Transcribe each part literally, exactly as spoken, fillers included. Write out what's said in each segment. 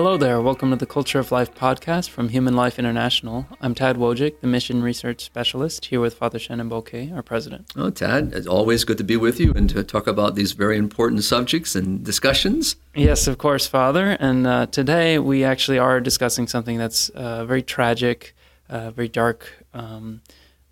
Hello there, welcome to the Culture of Life podcast from Human Life International. I'm Tad Wojcik, the Mission Research Specialist, here with Father Shenan Boquet, our President. Oh, Tad, it's always good to be with you and to talk about these very important subjects and discussions. Yes, of course, Father, and uh, today we actually are discussing something that's uh, very tragic, uh, very dark um,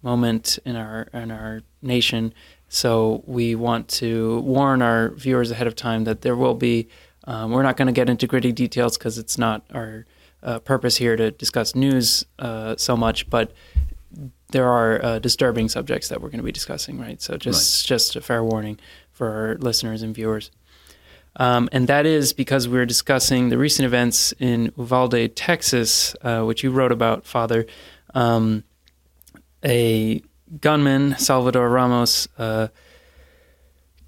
moment in our in our nation, so we want to warn our viewers ahead of time that there will be Um, we're not going to get into gritty details because it's not our uh, purpose here to discuss news uh, so much, but there are uh, disturbing subjects that we're going to be discussing, right? So just, right. just a fair warning for our listeners and viewers. Um, and that is because we're discussing the recent events in Uvalde, Texas, uh, which you wrote about, Father. Um, a gunman, Salvador Ramos, uh,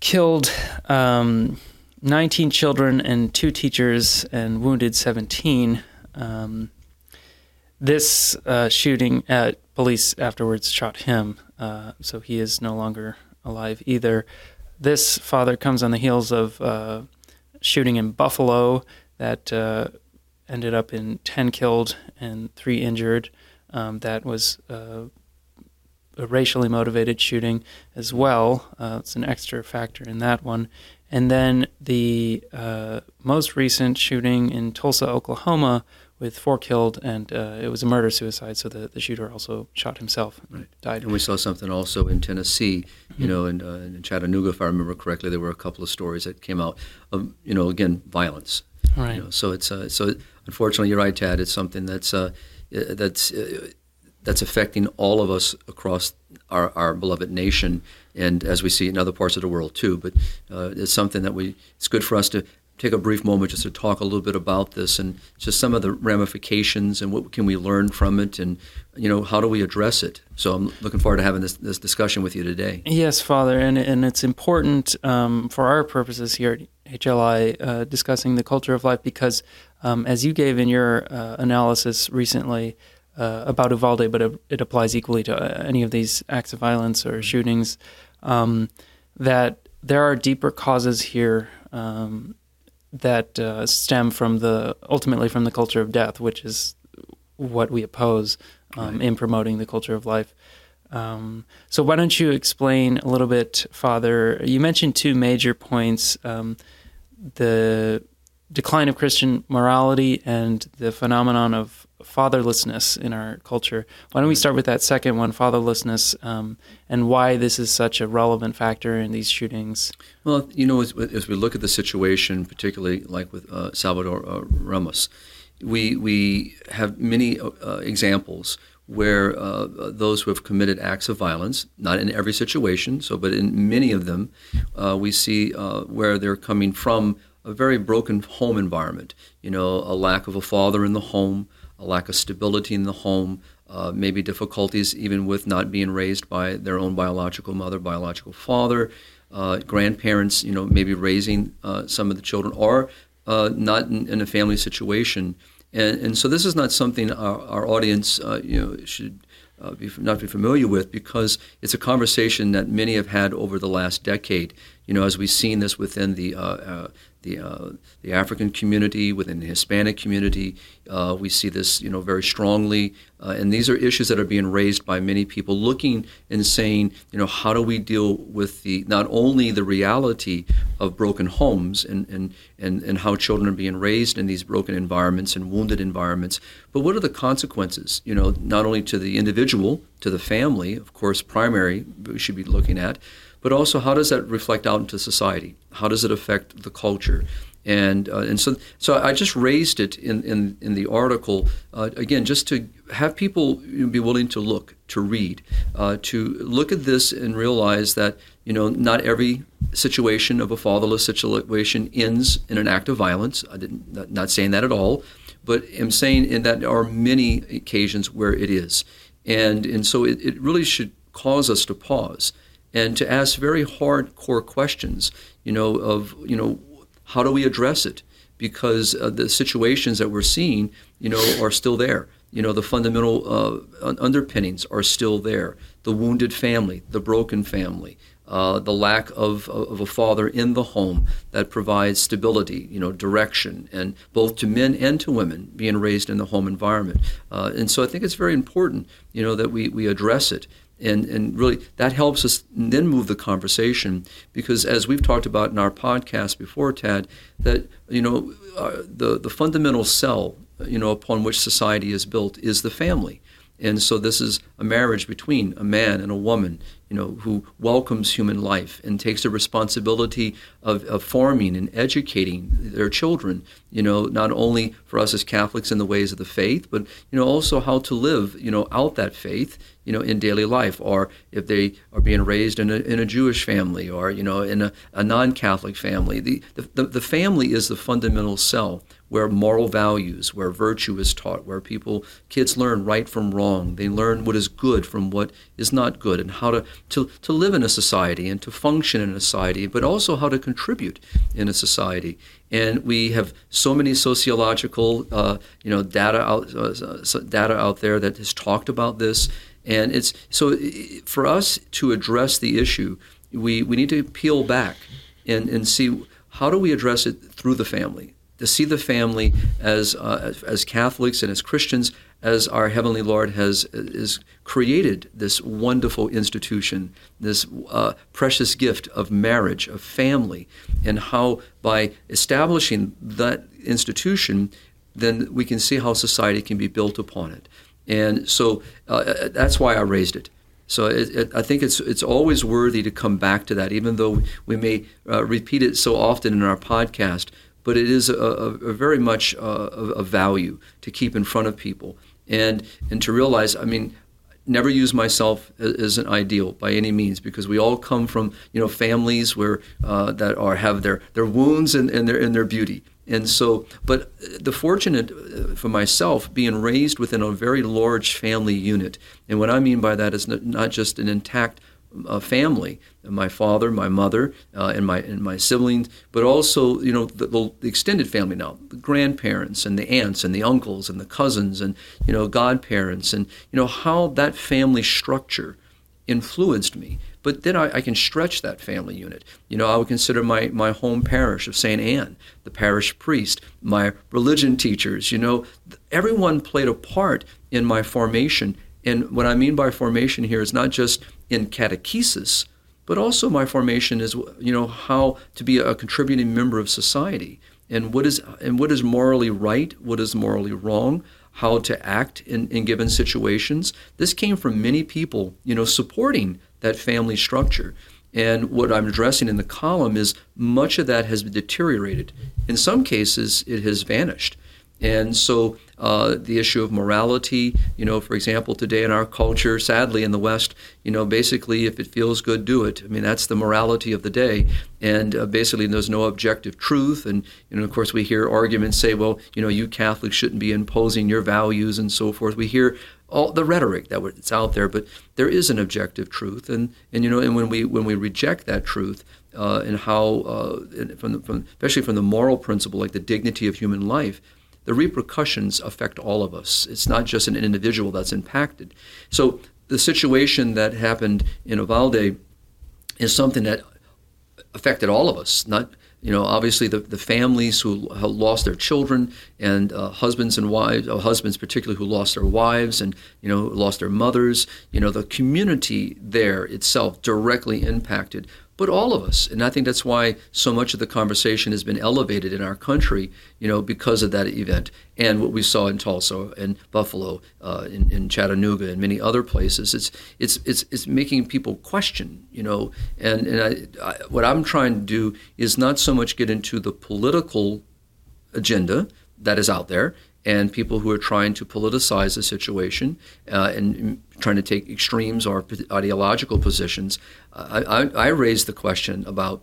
killed... Um, nineteen children and two teachers and wounded seventeen. Um, this uh, shooting at police afterwards shot him, uh, so he is no longer alive either. This, Father, comes on the heels of uh, shooting in Buffalo that uh, ended up in ten killed and three injured. Um, that was uh, a racially motivated shooting as well. Uh, it's an extra factor in that one. And then the uh, most recent shooting in Tulsa, Oklahoma, with four killed, and uh, it was a murder-suicide, so the, the shooter also shot himself and right. died. And we saw something also in Tennessee, you mm-hmm. know, in, uh, in Chattanooga, if I remember correctly, there were a couple of stories that came out of, you know, again, violence. Right. You know, so it's uh, so unfortunately, you're right, Tad. It's something that's uh, that's uh, that's affecting all of us across our, our beloved nation, and as we see in other parts of the world too. But uh, it's something that we, it's good for us to take a brief moment just to talk a little bit about this and just some of the ramifications and what can we learn from it and, you know, how do we address it? So I'm looking forward to having this, this discussion with you today. Yes, Father, and and it's important um, for our purposes here at H L I uh, discussing the culture of life because um, as you gave in your uh, analysis recently, Uh, about Uvalde, but it applies equally to uh, any of these acts of violence or shootings, um, that there are deeper causes here um, that uh, stem from the, ultimately from the culture of death, which is what we oppose um, right. in promoting the culture of life. Um, so why don't you explain a little bit, Father? You mentioned two major points, um, the decline of Christian morality and the phenomenon of fatherlessness in our culture. Why don't we start with that second one, fatherlessness, um, and why this is such a relevant factor in these shootings? Well, you know, as, as we look at the situation, particularly like with uh, Salvador uh, Ramos, we we have many uh, examples where uh, those who have committed acts of violence, not in every situation, so but in many of them, uh, we see uh, where they're coming from a very broken home environment. You know, a lack of a father in the home, a lack of stability in the home, uh, maybe difficulties even with not being raised by their own biological mother, biological father, uh, grandparents, you know, maybe raising uh, some of the children, or uh, not in, in a family situation. And, and so this is not something our, our audience, uh, you know, should uh, be, not be familiar with because it's a conversation that many have had over the last decade. You know, as we've seen this within the uh, uh, the uh, the African community, within the Hispanic community, uh, we see this, you know, very strongly. Uh, and these are issues that are being raised by many people, looking and saying, you know, how do we deal with the not only the reality of broken homes and and and, and how children are being raised in these broken environments and wounded environments, but what are the consequences? You know, not only to the individual, to the family, of course, primary we should be looking at. But also, how does that reflect out into society? How does it affect the culture? And uh, and so so I just raised it in in, in the article uh, again, just to have people be willing to look, to read, uh, to look at this and realize that, you know, not every situation of a fatherless situation ends in an act of violence. I didn't not, not saying that at all, but I'm saying in that there are many occasions where it is, and and so it, it really should cause us to pause and to ask very hardcore questions, you know, of, you know, how do we address it? Because uh, the situations that we're seeing, you know, are still there. You know, the fundamental uh, underpinnings are still there. The wounded family, the broken family, uh, the lack of, of a father in the home that provides stability, you know, direction, and both to men and to women being raised in the home environment. Uh, and so I think it's very important, you know, that we, we address it. And and really, that helps us then move the conversation, because as we've talked about in our podcast before, Tad, that, you know, uh, the, the fundamental cell, you know, upon which society is built is the family. And so this is a marriage between a man and a woman, you know, who welcomes human life and takes the responsibility of, of forming and educating their children, you know, not only for us as Catholics in the ways of the faith, but, you know, also how to live, you know, out that faith, you know, in daily life, or if they are being raised in a, in a Jewish family, or, you know, in a, a non-Catholic family. The, the the family is the fundamental cell where moral values, where virtue is taught, where people, kids learn right from wrong. They learn what is good from what is not good, and how to To, to live in a society and to function in a society, but also how to contribute in a society. And we have so many sociological, uh, you know, data out uh, data out there that has talked about this. And it's so for us to address the issue, we, we need to peel back and, and see how do we address it through the family. To see the family as uh, as Catholics and as Christians, as our Heavenly Lord has is created this wonderful institution, this uh, precious gift of marriage, of family, and how by establishing that institution, then we can see how society can be built upon it. And so uh, that's why I raised it. So it, it, I think it's it's always worthy to come back to that, even though we may uh, repeat it so often in our podcast. But it is a, a, a very much a, a value to keep in front of people, and and to realize, I mean, never use myself as an ideal by any means, because we all come from, you know, families where uh, that are have their their wounds and, and their and their beauty, and so. But the fortunate for myself being raised within a very large family unit, and what I mean by that is not just an intact a family, my father, my mother, uh, and my and my siblings, but also, you know, the, the extended family now, the grandparents and the aunts and the uncles and the cousins and, you know, godparents, and, you know, how that family structure influenced me. But then I, I can stretch that family unit. You know, I would consider my, my home parish of Saint Anne, the parish priest, my religion teachers, you know, everyone played a part in my formation. And what I mean by formation here is not just in catechesis, but also my formation is, you know, how to be a contributing member of society, and what is and what is morally right, what is morally wrong, how to act in, in given situations. This came from many people, you know, supporting that family structure. And what I'm addressing in the column is much of that has deteriorated. In some cases, it has vanished. And so uh, the issue of morality, you know, for example, today in our culture, sadly in the West, you know, basically if it feels good, do it. I mean, that's the morality of the day. And uh, basically there's no objective truth. And, you know, of course, we hear arguments say, well, you know, you Catholics shouldn't be imposing your values and so forth. We hear all the rhetoric that's out there, but there is an objective truth. And, and you know, and when we when we reject that truth, uh, and how, uh, from, the, from especially from the moral principle, like the dignity of human life, the repercussions affect all of us. It's not just an individual that's impacted. So the situation that happened in Uvalde is something that affected all of us. Not, you know, obviously the, the families who lost their children, and uh, husbands and wives, uh, husbands particularly who lost their wives, and, you know, lost their mothers. You know, the community there itself directly impacted. But all of us, and I think that's why so much of the conversation has been elevated in our country, you know, because of that event and what we saw in Tulsa and Buffalo, uh, in, in Chattanooga, and many other places. It's it's it's it's making people question, you know, and and I, I, what I'm trying to do is not so much get into the political agenda that is out there, and people who are trying to politicize the situation, uh, and trying to take extremes or ideological positions. I, I, I raised the question about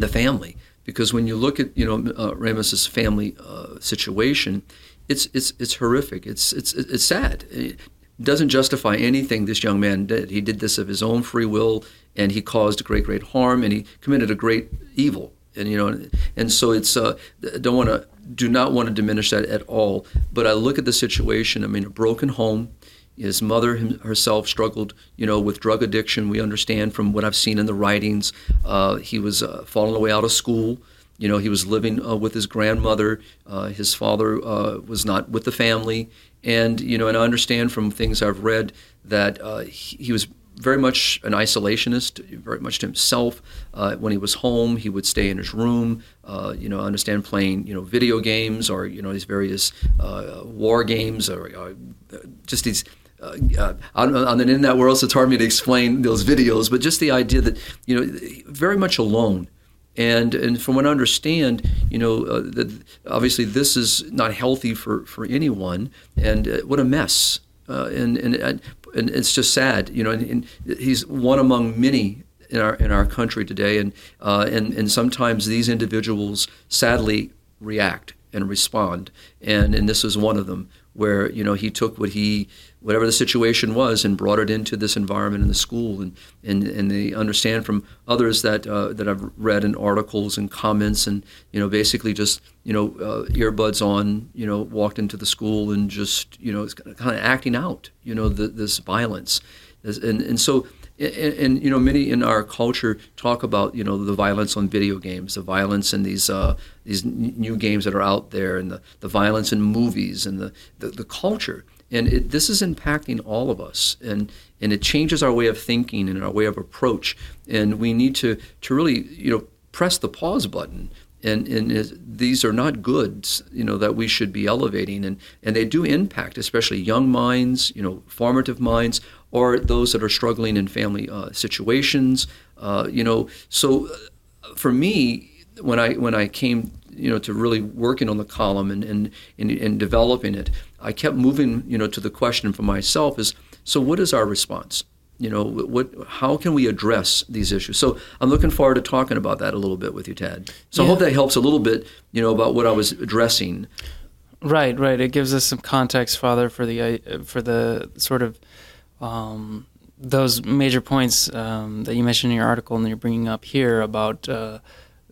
the family, because when you look at, you know, uh, Ramos's family uh, situation, it's it's it's horrific. It's it's it's sad. It doesn't justify anything this young man did. He did this of his own free will, and he caused great great harm, and he committed a great evil. And, you know, and so it's uh, don't want to do not want to diminish that at all. But I look at the situation. I mean, a broken home. His mother herself struggled, you know, with drug addiction. We understand from what I've seen in the writings. Uh, he was uh, falling away out of school. You know, he was living uh, with his grandmother. Uh, his father uh, was not with the family. And, you know, and I understand from things I've read that uh, he, he was very much an isolationist, very much to himself. Uh, when he was home, he would stay in his room, uh, you know, I understand playing, you know, video games or, you know, these various uh, war games or uh, just these, uh, uh, on, on the internet world, so it's hard for me to explain those videos, but just the idea that, you know, very much alone. And and from what I understand, you know, uh, that obviously this is not healthy for, for anyone, and uh, what a mess. Uh, and, and and it's just sad, you know, and, and he's one among many in our in our country today, and, uh, and, and sometimes these individuals sadly react and respond, and, and this is one of them, where, you know, he took what he, whatever the situation was, and brought it into this environment in the school, and and, and they understand from others that uh, that I've read in articles and comments, and, you know, basically just, you know, uh, earbuds on, you know, walked into the school and just, you know, it's kind of acting out, you know, the, this violence, and and so. And, and, you know, many in our culture talk about, you know, the violence on video games, the violence in these uh, these n- new games that are out there, and the, the violence in movies, and the, the, the culture. And it, this is impacting all of us, and, and it changes our way of thinking and our way of approach. And we need to, to really, you know, press the pause button. And, and it, these are not goods, you know, that we should be elevating. And, and they do impact, especially young minds, you know, formative minds, or those that are struggling in family uh, situations, uh, you know. So for me, when I when I came, you know, to really working on the column and, and, and, and developing it, I kept moving, you know, to the question for myself is, so what is our response? You know, what? How can we address these issues? So I'm looking forward to talking about that a little bit with you, Tad. So yeah. I hope that helps a little bit, you know, about what I was addressing. Right, right. It gives us some context, Father, for the uh, for the sort of um, those major points um, that you mentioned in your article and you're bringing up here about uh,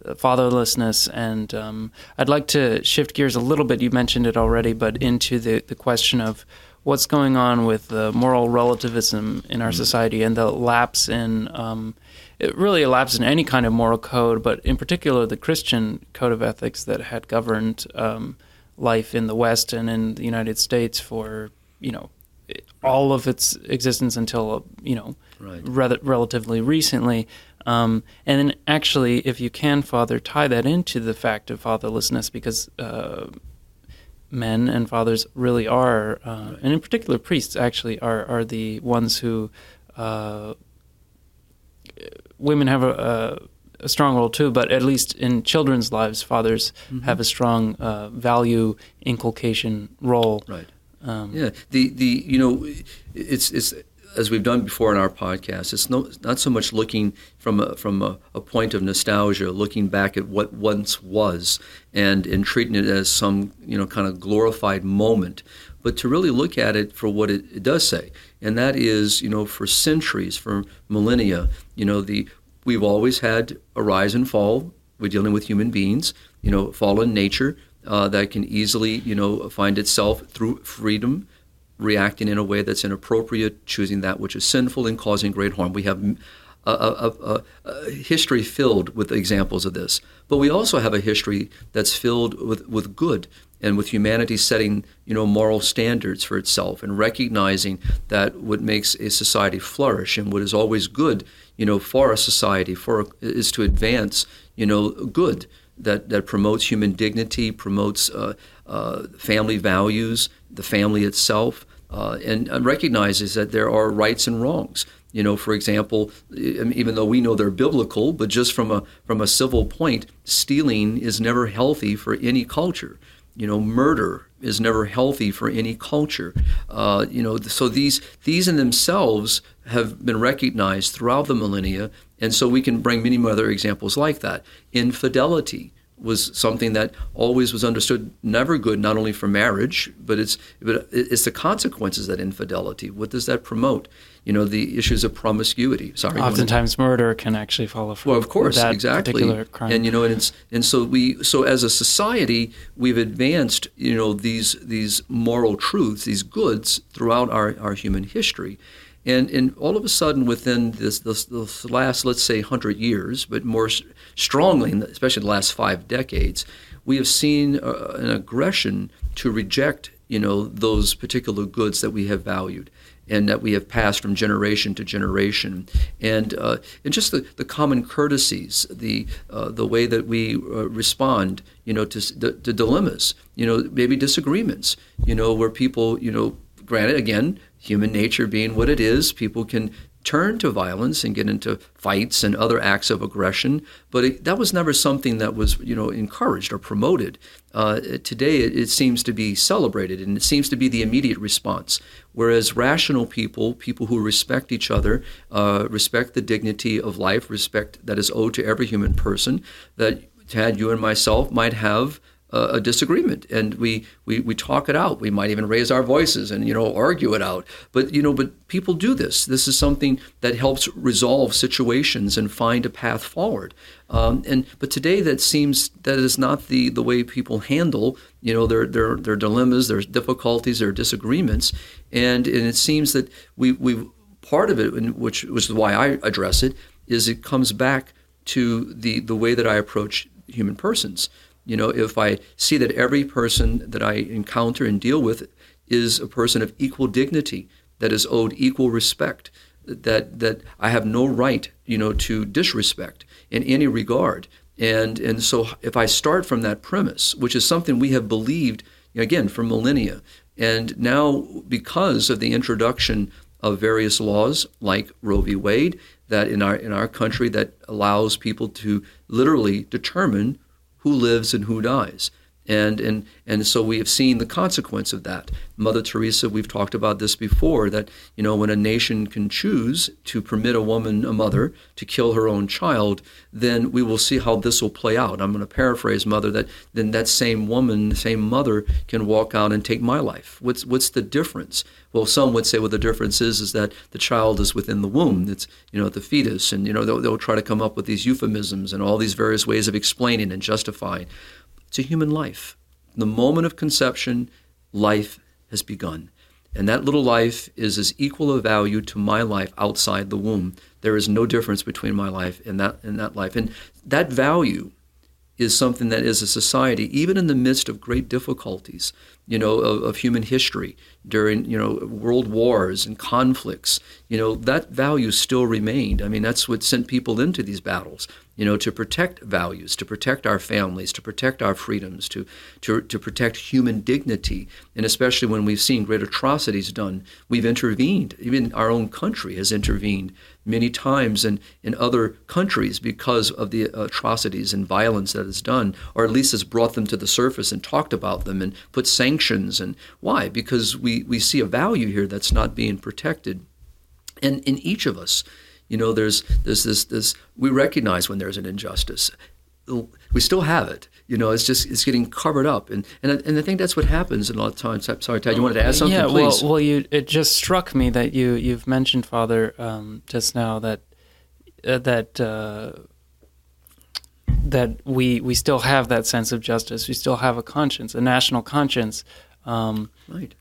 fatherlessness. And um, I'd like to shift gears a little bit. You mentioned it already, but into the, the question of what's going on with the moral relativism in our society and the lapse in, um, it really a lapse in any kind of moral code, but in particular the Christian code of ethics that had governed um, life in the West and in the United States for, you know, all of its existence until, you know, right. rather, relatively recently. Um, and then actually, if you can, Father, tie that into the fact of fatherlessness, because uh, men and fathers really are, uh, and in particular priests actually are are the ones who, uh, women have a, a, a strong role too, but at least in children's lives, fathers mm-hmm. have a strong uh, value inculcation role. Right. Um, yeah. The, the, you know, it's, it's, as we've done before in our podcast, it's no, not so much looking from a, from a, a point of nostalgia, looking back at what once was, and, and treating it as some, you know, kind of glorified moment, but to really look at it for what it, it does say, and that is, you know, for centuries, for millennia, you know, the we've always had a rise and fall. We're dealing with human beings, you know, fallen nature uh, that can easily, you know, find itself through freedom, reacting in a way that's inappropriate, choosing that which is sinful, and causing great harm. We have a, a, a, a history filled with examples of this, but we also have a history that's filled with, with good, and with humanity setting, you know, moral standards for itself and recognizing that what makes a society flourish and what is always good, you know, for a society for is to advance, you know, good that, that promotes human dignity, promotes uh, uh, family values, the family itself, uh, and, and recognizes that there are rights and wrongs. You know, for example, even though we know they're biblical, but just from a from a civil point, stealing is never healthy for any culture. You know, murder is never healthy for any culture. Uh, you know, so these these in themselves have been recognized throughout the millennia, and so we can bring many other examples like that. Infidelity, was something that always was understood never good, not only for marriage, but it's but it's the consequences of that infidelity. What does that promote? You know, the issues of promiscuity. Sorry, oftentimes wanna... murder can actually follow from well, of course, that exactly. particular crime. And you know, and it's and so we so as a society we've advanced you know these these moral truths, these goods throughout our, our human history. And and all of a sudden, within this, this, this last, let's say, hundred years, but more strongly, especially the last five decades, we have seen a, an aggression to reject, you know, those particular goods that we have valued and that we have passed from generation to generation, and uh, and just the, the common courtesies, the uh, the way that we uh, respond, you know, to the to dilemmas, you know, maybe disagreements, you know, where people, you know, granted, again. Human nature being what it is, people can turn to violence and get into fights and other acts of aggression, but it, that was never something that was, you know, encouraged or promoted. Uh, today, it, it seems to be celebrated, and it seems to be the immediate response, whereas rational people, people who respect each other, uh, respect the dignity of life, respect that is owed to every human person, that Tad, you and myself might have a disagreement, and we, we we talk it out. We might even raise our voices and, you know, argue it out. But, you know, but people do this. This is something that helps resolve situations and find a path forward. Um, and but today that seems that is not the, the way people handle, you know, their their their dilemmas, their difficulties, their disagreements. And and it seems that we we part of it, and which which is why I address it, is it comes back to the the way that I approach human persons. You know, if I see that every person that I encounter and deal with is a person of equal dignity, that is owed equal respect, that that I have no right, you know, to disrespect in any regard. And and so if I start from that premise, which is something we have believed, again, for millennia, and now because of the introduction of various laws like Roe v. Wade, that in our in our country that allows people to literally determine who lives and who dies, and and and so we have seen the consequence of that. Mother Teresa, we've talked about this before, that you know when a nation can choose to permit a woman, a mother, to kill her own child, then we will see how this will play out. I'm going to paraphrase Mother, that then that same woman, the same mother, can walk out and take my life. What's what's the difference? Well, some would say well, the difference is is that the child is within the womb. It's you know the fetus, and you know they'll, they'll try to come up with these euphemisms and all these various ways of explaining and justifying. It's a human life. The moment of conception, life has begun. And that little life is as equal of value to my life outside the womb. There is no difference between my life and that and that life. And that value is something that is a society, even in the midst of great difficulties, you know, of, of human history, during, you know, world wars and conflicts, you know, that value still remained. I mean, that's what sent people into these battles, you know, to protect values, to protect our families, to protect our freedoms, to, to, to protect human dignity. And especially when we've seen great atrocities done, we've intervened. Even our own country has intervened many times in, in other countries because of the atrocities and violence that is done, or at least has brought them to the surface and talked about them and put sanctions. And why? Because we, we see a value here that's not being protected. And in each of us, you know, there's there's this this we recognize when there's an injustice. We still have it. You know, it's just it's getting covered up, and and I, and I think that's what happens in a lot of times. I'm sorry, Tad, you wanted to add something? Yeah, please. well, well, you it just struck me that you you've mentioned, Father, um, just now that uh, that uh, that we we still have that sense of justice. We still have a conscience, a national conscience, um, right?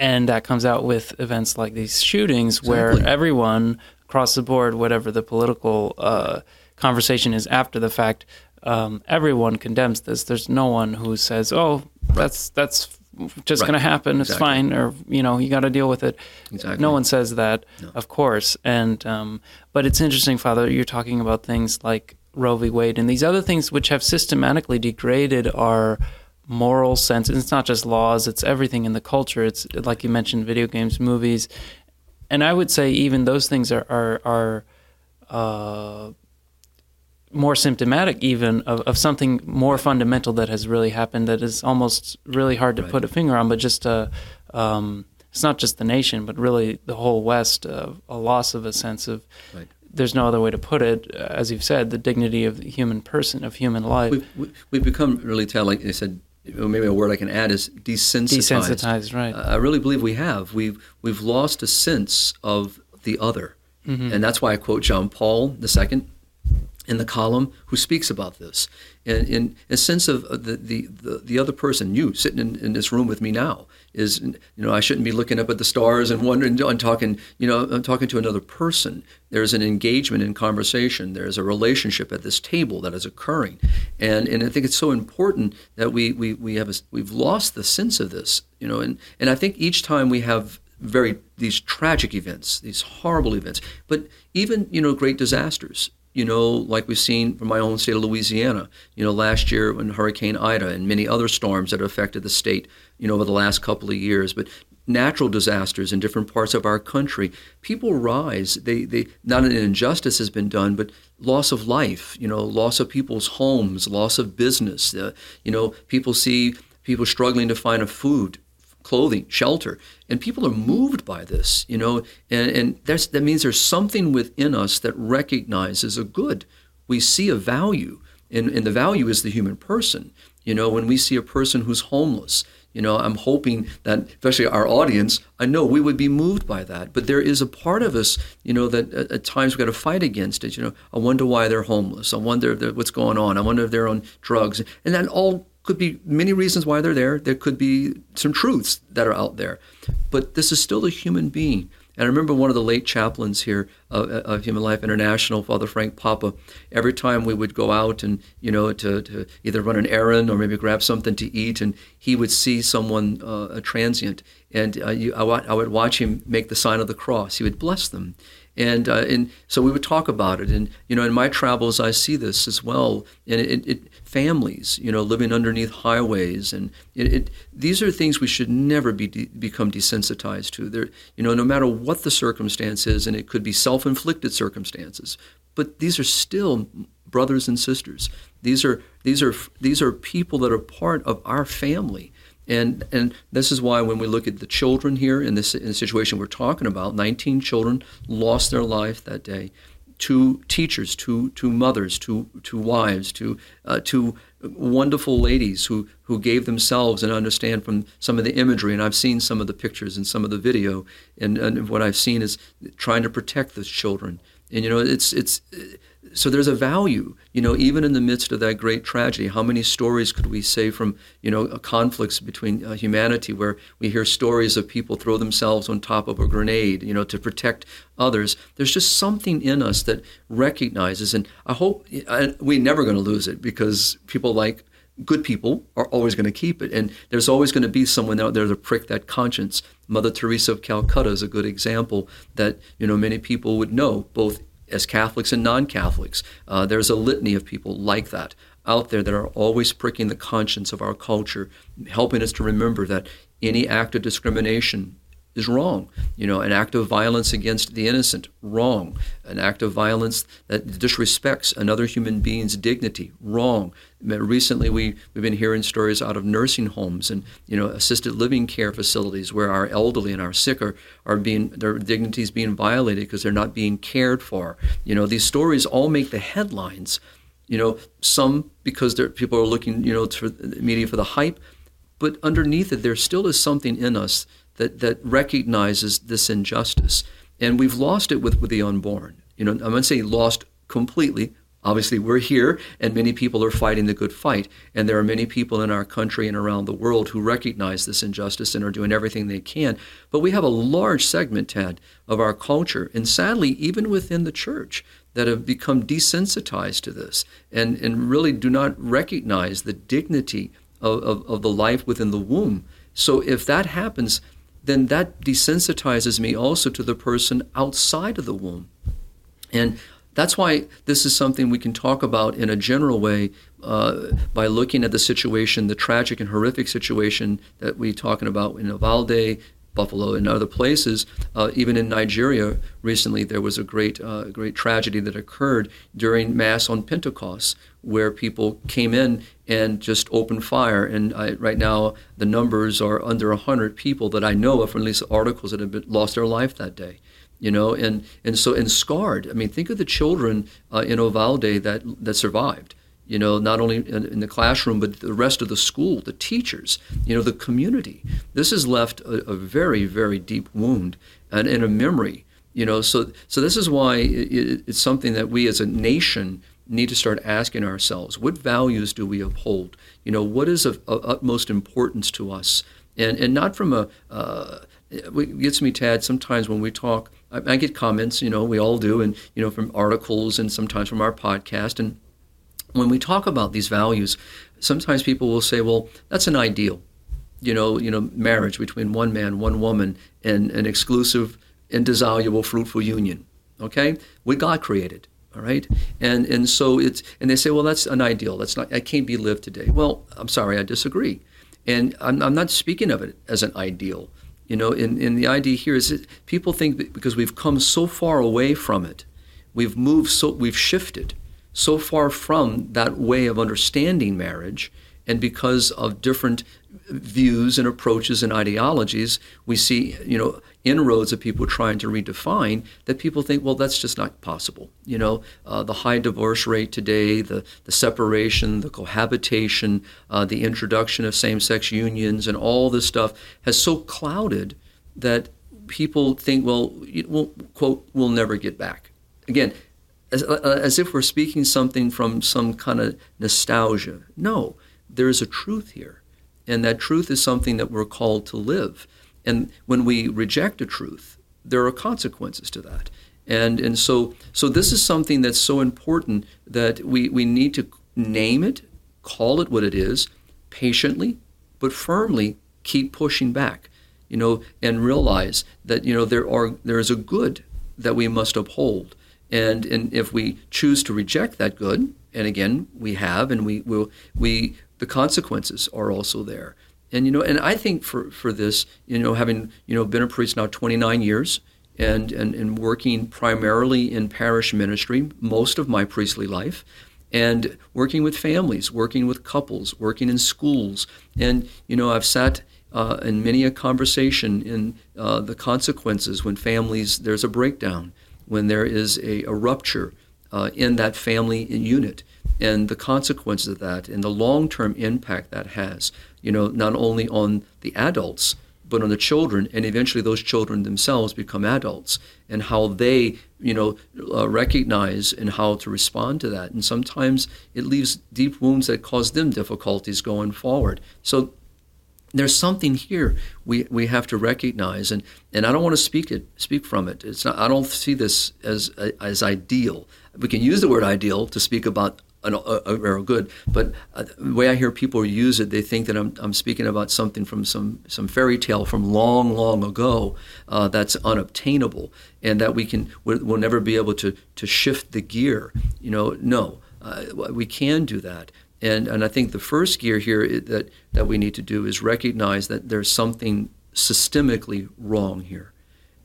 And that comes out with events like these shootings, exactly. where everyone. Across the board, whatever the political uh, conversation is after the fact, um, everyone condemns this. There's no one who says, "Oh, right. that's that's just right. going to happen. Exactly. It's fine," or you know, you got to deal with it. Exactly. No one says that, no. Of course. And um, but it's interesting, Father. You're talking about things like Roe v. Wade and these other things which have systematically degraded our moral sense. And it's not just laws; it's everything in the culture. It's like you mentioned, video games, movies. And I would say even those things are are, are uh, more symptomatic even of, of something more fundamental that has really happened that is almost really hard to right. put a finger on, but just a, um, it's not just the nation, but really the whole West, uh, a loss of a sense of right. there's no other way to put it, as you've said, the dignity of the human person, of human life. We've, we, we've become really, Tad, like I said, maybe a word I can add is desensitized. Desensitized, right. Uh, I really believe we have. We've, we've lost a sense of the other. Mm-hmm. And that's why I quote John Paul the Second in the column, who speaks about this. And in a sense of the, the, the, the other person, you sitting in, in this room with me now, is, you know, I shouldn't be looking up at the stars and wondering, I'm talking, you know, I'm talking to another person. There's an engagement in conversation. There's a relationship at this table that is occurring. And and I think it's so important that we, we, we have, a, we've lost the sense of this, you know, and, and I think each time we have very, these tragic events, these horrible events, but even, you know, great disasters, you know, like we've seen from my own state of Louisiana, you know, last year when Hurricane Ida and many other storms that affected the state, you know, over the last couple of years, but natural disasters in different parts of our country, people rise. They, they, not an injustice has been done, but loss of life, you know, loss of people's homes, loss of business. Uh, you know, people see people struggling to find a food, clothing, shelter, and people are moved by this, you know, and, and that's, that means there's something within us that recognizes a good. We see a value, and, and the value is the human person. You know, when we see a person who's homeless, you know, I'm hoping that, especially our audience, I know we would be moved by that, but there is a part of us, you know, that at, at times we've got to fight against it. You know, I wonder why they're homeless. I wonder if they're, what's going on. I wonder if they're on drugs, and that all could be many reasons why they're there. There could be some truths that are out there, but this is still a human being. And I remember one of the late chaplains here of, of Human Life International, Father Frank Papa. Every time we would go out and, you know, to, to either run an errand or maybe grab something to eat, and he would see someone, uh, a transient, and uh, you, I, wa- I would watch him make the sign of the cross. He would bless them. And uh, and so we would talk about it, and you know, in my travels, I see this as well. And it, it families, you know, living underneath highways, and it, it these are things we should never be de- become desensitized to. There, you know, no matter what the circumstance is, and it could be self-inflicted circumstances, but these are still brothers and sisters. These are these are these are people that are part of our family. And and this is why when we look at the children here in this in the situation we're talking about, nineteen children lost their life that day, two teachers, two two mothers, two two wives, two uh, two wonderful ladies who, who gave themselves, and I understand from some of the imagery, and I've seen some of the pictures and some of the video, and, and what I've seen is trying to protect those children. And you know, it's it's. So there's a value, you know, even in the midst of that great tragedy. How many stories could we say from, you know, conflicts between uh, humanity, where we hear stories of people throw themselves on top of a grenade, you know, to protect others? There's just something in us that recognizes, and I hope I, we're never going to lose it, because people like good people are always going to keep it. And there's always going to be someone out there to prick that conscience. Mother Teresa of Calcutta is a good example that, you know, many people would know, both as Catholics and non-Catholics. Uh, there's a litany of people like that out there that are always pricking the conscience of our culture, helping us to remember that any act of discrimination is wrong. You know, an act of violence against the innocent, wrong. An act of violence that disrespects another human being's dignity, wrong. Recently, we, we've been hearing stories out of nursing homes and, you know, assisted living care facilities where our elderly and our sick are, are being, their dignity is being violated because they're not being cared for. You know, these stories all make the headlines, you know, some because they're, people are looking, you know, to the media for the hype, but underneath it, there still is something in us that, that recognizes this injustice. And we've lost it with, with the unborn. You know, I'm going to say lost completely. Obviously, we're here, and many people are fighting the good fight. And there are many people in our country and around the world who recognize this injustice and are doing everything they can. But we have a large segment, Tad, of our culture, and sadly, even within the church, that have become desensitized to this and, and really do not recognize the dignity of, of, of the life within the womb. So if that happens, then that desensitizes me also to the person outside of the womb. And that's why this is something we can talk about in a general way uh, by looking at the situation, the tragic and horrific situation that we're talking about in Uvalde, Buffalo, and other places. Uh, even in Nigeria recently, there was a great uh, great tragedy that occurred during Mass on Pentecost, where people came in and just opened fire. And I, right now, the numbers are under one hundred people that I know of, from at least articles that have been, lost their life that day. you know, and and so and scarred. I mean, think of the children uh, in Uvalde that that survived. You know, not only in, in the classroom, but the rest of the school, the teachers, you know, the community. This has left a, a very, very deep wound and, and a memory. You know, so so this is why it, it's something that we as a nation need to start asking ourselves: what values do we uphold? You know, what is of, of utmost importance to us? And and not from a. Uh, it gets me, Tad, sometimes when we talk. I, I get comments. You know, we all do, and you know, from articles and sometimes from our podcast and. When we talk about these values, sometimes people will say, well, that's an ideal, you know, you know, marriage between one man, one woman, and an exclusive, indissoluble, fruitful union, okay? What God created, all right? And and so it's, and they say, well, that's an ideal. That's not, that can't be lived today. Well, I'm sorry, I disagree. And I'm, I'm not speaking of it as an ideal. You know, and, and the idea here is that people think that because we've come so far away from it, we've moved so, we've shifted so far from that way of understanding marriage, and because of different views and approaches and ideologies, we see, you know, inroads of people trying to redefine that people think, well, that's just not possible. You know, uh, the high divorce rate today, the, the separation, the cohabitation, uh, the introduction of same-sex unions and all this stuff has so clouded that people think, well, we'll, quote, we'll never get back. Again, As, as if we're speaking something from some kind of nostalgia. No, there is a truth here. And that truth is something that we're called to live. And when we reject a truth, there are consequences to that. And and so so this is something that's so important that we, we need to name it, call it what it is, patiently, but firmly keep pushing back, you know, and realize that, you know, there are there is a good that we must uphold. And and if we choose to reject that good, and again we have, and we will, we the consequences are also there. And you know, and I think for, for this, you know, having you know been a priest now twenty-nine years, and, and and working primarily in parish ministry most of my priestly life, and working with families, working with couples, working in schools, and you know, I've sat. Uh, in many a conversation in uh, the consequences when families, there's a breakdown, when there is a, a rupture uh, in that family unit, and the consequences of that and the long-term impact that has, you know, not only on the adults, but on the children, and eventually those children themselves become adults, and how they, you know, uh, recognize and how to respond to that. And sometimes it leaves deep wounds that cause them difficulties going forward. So there's something here we, we have to recognize, and, and I don't want to speak it speak from it. It's not, I don't see this as as ideal. We can use the word ideal to speak about an, a, a good, but the way I hear people use it, they think that I'm I'm speaking about something from some, some fairy tale from long long ago uh, that's unobtainable, and that we can we'll never be able to to shift the gear. You know, no, uh, we can do that. And and I think the first gear here that, that we need to do is recognize that there's something systemically wrong here.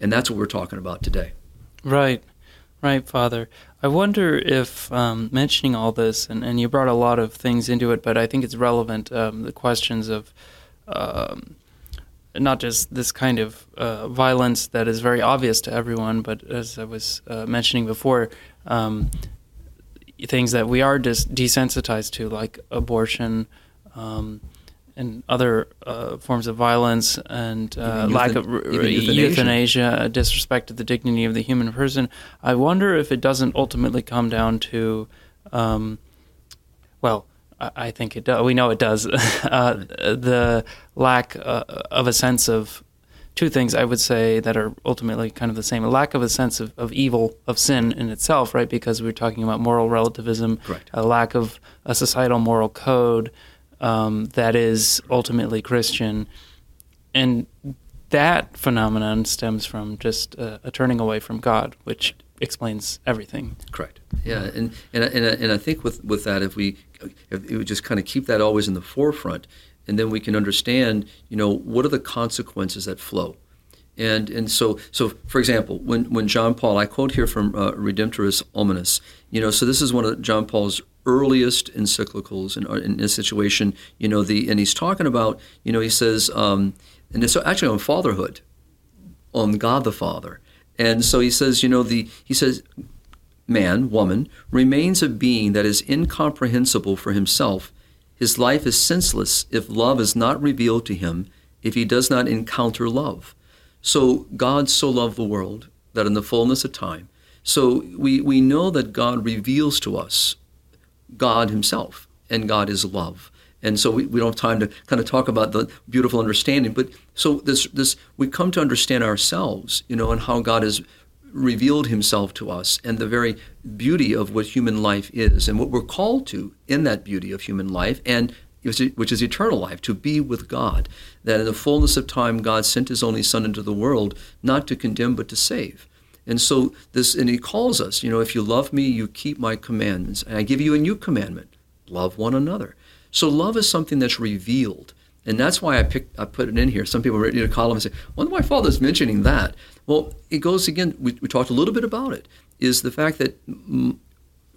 And that's what we're talking about today. Right. Right, Father. I wonder if um, mentioning all this, and, and you brought a lot of things into it, but I think it's relevant, um, the questions of um, not just this kind of uh, violence that is very obvious to everyone, but as I was uh, mentioning before, um things that we are just desensitized to, like abortion um, and other uh, forms of violence and uh, euthan- lack of r- euthanasia. euthanasia, disrespect to the dignity of the human person. I wonder if it doesn't ultimately come down to, um, well, I-, I think it does. We know it does. uh, the lack uh, of a sense of two things I would say that are ultimately kind of the same: a lack of a sense of, of evil, of sin in itself, right? Because we're talking about moral relativism, correct. A lack of a societal moral code um, that is ultimately Christian. And that phenomenon stems from just a, a turning away from God, which explains everything. Correct. Yeah, and and and, and I think with, with that, if we, if we just kind of keep that always in the forefront, and then we can understand, you know, what are the consequences that flow. And and so, so for example, when, when John Paul, I quote here from uh, Redemptoris Hominis, you know, so this is one of John Paul's earliest encyclicals in, in this situation, you know, the and he's talking about, you know, he says, um, and it's actually on fatherhood, on God the Father. And so he says, you know, the he says, man, woman, remains a being that is incomprehensible for himself. His life is senseless if love is not revealed to him, if he does not encounter love. So God so loved the world that in the fullness of time. So we, we know that God reveals to us God himself, and God is love. And so we, we don't have time to kind of talk about the beautiful understanding. But so this this we come to understand ourselves, you know, and how God has revealed himself to us, and the very beauty of what human life is, and what we're called to in that beauty of human life, and which is eternal life, to be with God, that in the fullness of time God sent his only Son into the world, not to condemn but to save. And so this, and he calls us, you know, if you love me, you keep my commandments, and I give you a new commandment, love one another. So love is something that's revealed, and that's why I picked, I put it in here. Some people read a column and say, well, why Father's mentioning that? Well, it goes again, we, we talked a little bit about it, is the fact that m-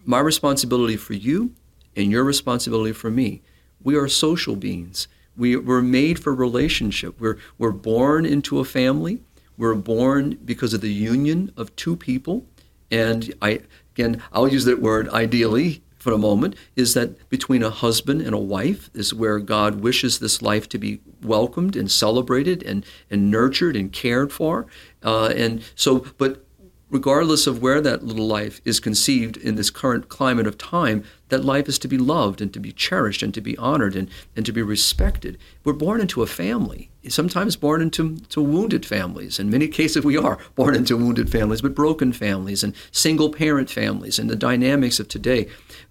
my responsibility for you and your responsibility for me. We are social beings. We were made for relationship. We're we're born into a family. We're born because of the union of two people. And I again, I'll use that word ideally for a moment, is that between a husband and a wife is where God wishes this life to be welcomed and celebrated and, and nurtured and cared for. Uh, and so, but regardless of where that little life is conceived in this current climate of time, that life is to be loved and to be cherished and to be honored and, and to be respected. We're born into a family, sometimes born into to wounded families. In many cases, we are born into wounded families, but broken families and single-parent families and the dynamics of today.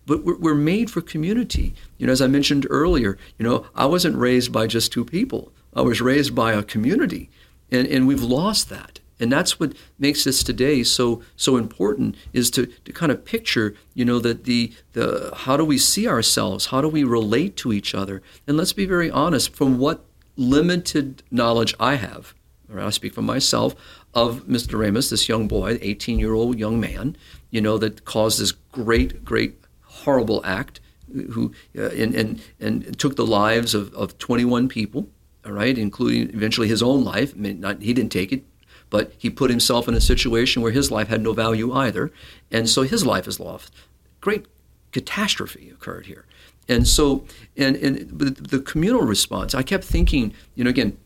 But we're, we're made for community. You know, as I mentioned earlier, you know, I wasn't raised by just two people. I was raised by a community, and, and we've lost that. And that's what makes this today so so important, is to, to kind of picture, you know, that the the how do we see ourselves? How do we relate to each other? And let's be very honest, from what limited knowledge I have, or I speak for myself, of Mister Ramos, this young boy, eighteen-year-old young man, you know, that caused this great, great, horrible act, who uh, and, and, and took the lives of, of twenty-one people, all right, including eventually his own life. I mean, not, he didn't take it, but he put himself in a situation where his life had no value either, and so his life is lost. Great catastrophe occurred here. And so, and, and the communal response, I kept thinking, you know, again,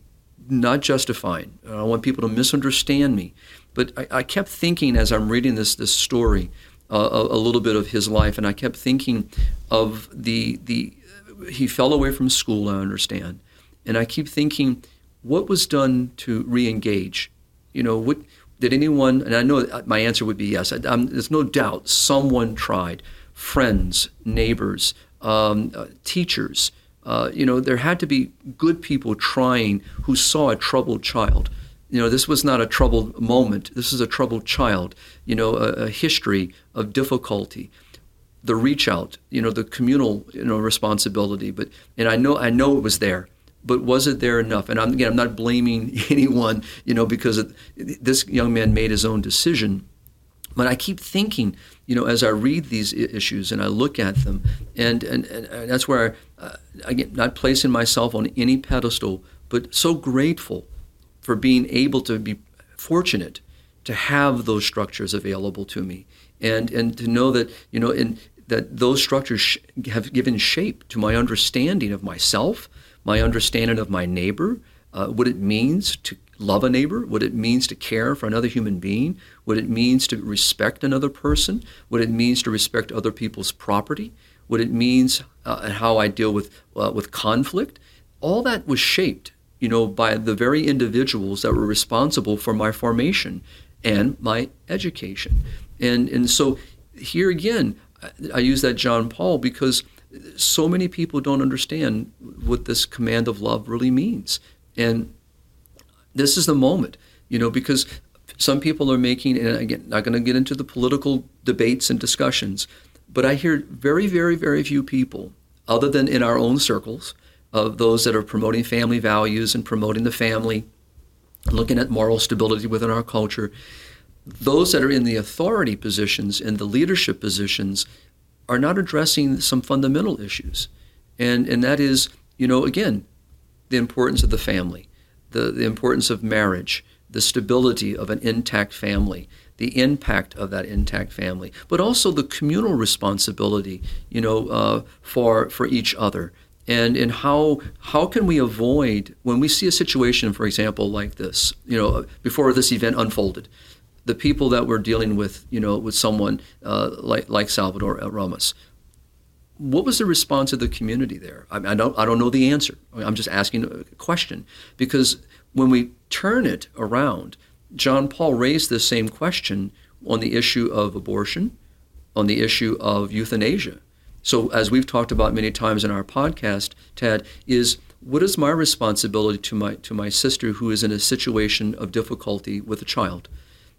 not justifying. I don't want people to misunderstand me, but I, I kept thinking as I'm reading this this story, uh, a, a little bit of his life, and I kept thinking of the, the he fell away from school, I understand, and I keep thinking, what was done to re-engage? You know, what, did anyone, and I know my answer would be yes, I, I'm, there's no doubt someone tried, friends, neighbors, um, uh, teachers. Uh, you know, there had to be good people trying who saw a troubled child. You know, this was not a troubled moment. This is a troubled child, you know, a, a history of difficulty. The reach out, you know, the communal, you know, responsibility. But, and I know, I know it was there. But was it there enough? And I'm, again, I'm not blaming anyone, you know, because it, this young man made his own decision. But I keep thinking, you know, as I read these issues and I look at them, and and, and that's where I, uh, again, not placing myself on any pedestal, but so grateful for being able to be fortunate to have those structures available to me, and and to know that, you know, in that those structures sh- have given shape to my understanding of myself, my understanding of my neighbor, uh, what it means to love a neighbor, what it means to care for another human being, what it means to respect another person, what it means to respect other people's property, what it means uh, and how I deal with uh, with conflict. All that was shaped, you know, by the very individuals that were responsible for my formation and my education. And and so here again, I, I use that John Paul, because so many people don't understand what this command of love really means. And this is the moment, you know, because some people are making, and again, not going to get into the political debates and discussions, but I hear very, very, very few people, other than in our own circles, of those that are promoting family values and promoting the family, looking at moral stability within our culture, those that are in the authority positions and the leadership positions are not addressing some fundamental issues. And and that is, you know, again, the importance of the family, the, the importance of marriage, the stability of an intact family, the impact of that intact family, but also the communal responsibility, you know, uh, for for each other. And and how how can we avoid, when we see a situation, for example, like this, you know, before this event unfolded, the people that we're dealing with, you know, with someone uh, like like Salvador Ramos, what was the response of the community there? I mean, I don't I don't know the answer. I mean, I'm just asking a question, because when we turn it around, John Paul raised this same question on the issue of abortion, on the issue of euthanasia. So as we've talked about many times in our podcast, Tad, is what is my responsibility to my to my sister who is in a situation of difficulty with a child?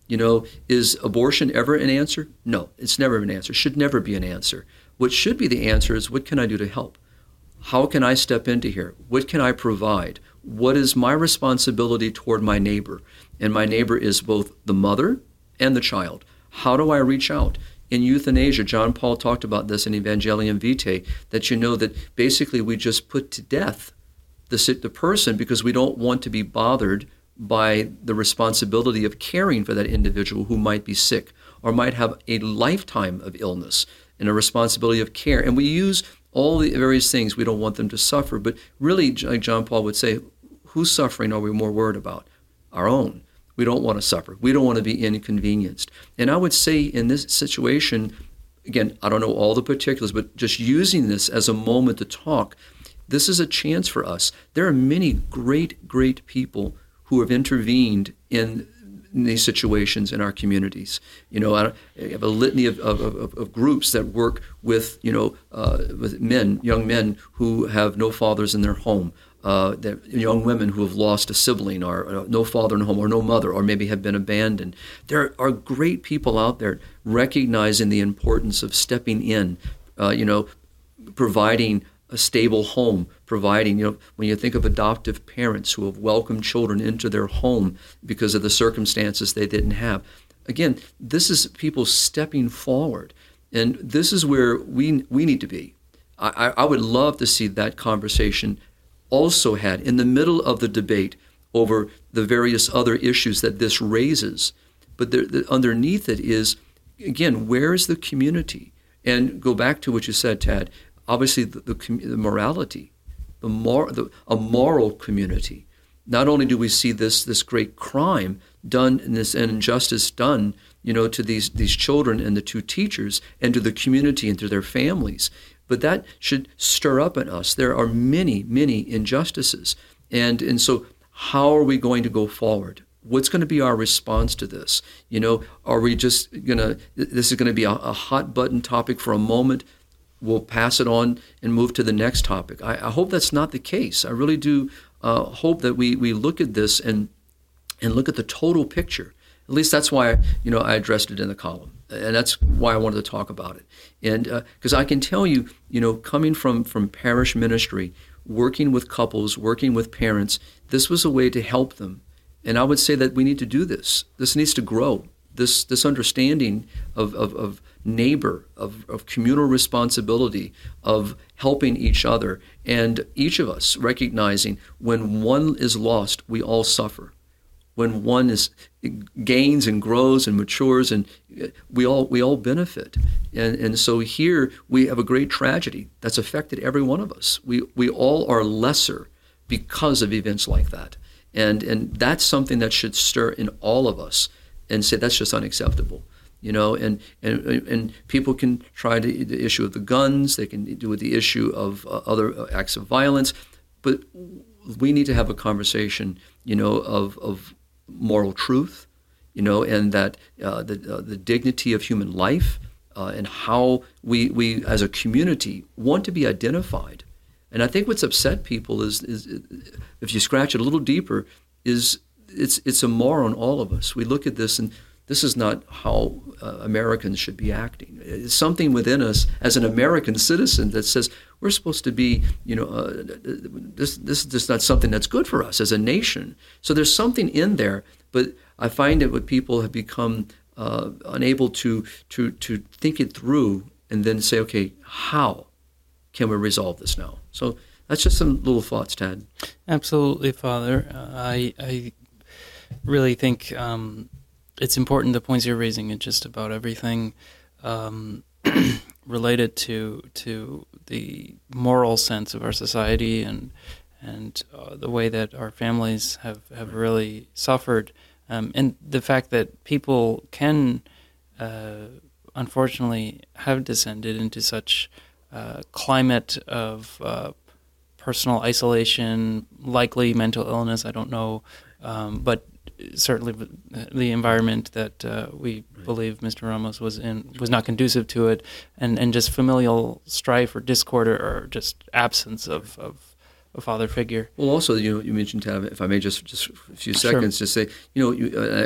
You know, is abortion ever an answer? No, it's never an answer. Should never be an answer. What should be the answer is, what can I do to help? How can I step into here? What can I provide? What is my responsibility toward my neighbor? And my neighbor is both the mother and the child. How do I reach out? In euthanasia, John Paul talked about this in Evangelium Vitae, that you know that basically we just put to death the, the person because we don't want to be bothered by the responsibility of caring for that individual who might be sick or might have a lifetime of illness and a responsibility of care. And we use all the various things. We don't want them to suffer. But really, like John Paul would say, whose suffering are we more worried about? Our own. We don't want to suffer. We don't want to be inconvenienced. And I would say in this situation, again, I don't know all the particulars, but just using this as a moment to talk, this is a chance for us. There are many great, great people who have intervened in these situations in our communities. You know, I have a litany of, of, of, of groups that work with, you know, uh, with men, young men who have no fathers in their home. Uh, that young women who have lost a sibling or, or no father in the home or no mother or maybe have been abandoned. There are great people out there recognizing the importance of stepping in, uh, you know, providing a stable home, providing, you know, when you think of adoptive parents who have welcomed children into their home because of the circumstances they didn't have. Again, this is people stepping forward, and this is where we we need to be. I, I would love to see that conversation also had in the middle of the debate over the various other issues that this raises. But there, the, underneath it is, again, where is the community? And go back to what you said, Tad, obviously the, the, the morality, the, mor- the a moral community. Not only do we see this this great crime done and this injustice done, you know, to these, these children and the two teachers and to the community and to their families, but that should stir up in us. There are many, many injustices. And and so how are we going to go forward? What's going to be our response to this? You know, are we just going to, this is going to be a, a hot button topic for a moment. We'll pass it on and move to the next topic. I, I hope that's not the case. I really do uh, hope that we, we look at this and and look at the total picture. At least that's why, you know, I addressed it in the column. And that's why I wanted to talk about it. And because uh, I can tell you, you know, coming from, from parish ministry, working with couples, working with parents, this was a way to help them. And I would say that we need to do this. This needs to grow. This this understanding of, of, of neighbor, of, of communal responsibility, of helping each other, and each of us recognizing when one is lost, we all suffer. When one is gains and grows and matures, and we all we all benefit, and and so here we have a great tragedy that's affected every one of us. We we all are lesser because of events like that, and and that's something that should stir in all of us and say that's just unacceptable, you know. And and and people can try to the issue of the guns, they can do with the issue of uh, other acts of violence, but we need to have a conversation, you know, of of. moral truth, you know, and that uh, the uh, the dignity of human life, uh, and how we we as a community want to be identified. And I think what's upset people is is if you scratch it a little deeper, is it's it's a mar on all of us. We look at this and this is not how uh, Americans should be acting. It's something within us as an American citizen that says we're supposed to be, you know, uh, this, this is just not something that's good for us as a nation. So there's something in there, but I find that what people have become uh, unable to, to, to think it through and then say, okay, how can we resolve this now? So that's just some little thoughts, Tad. Absolutely, Father. I, I really think um, it's important, the points you're raising, and just about everything um, related to to the moral sense of our society and and uh, the way that our families have, have really suffered. Um, and the fact that people can, uh, unfortunately, have descended into such uh, climate of uh, personal isolation, likely mental illness, I don't know, um, but certainly the environment that uh, we right. believe Mister Ramos was in was not conducive to it, and, and just familial strife or discord or, or just absence of, of a father figure. Well, also, you know, you mentioned, if I may, just just a few seconds, sure. to say, you know,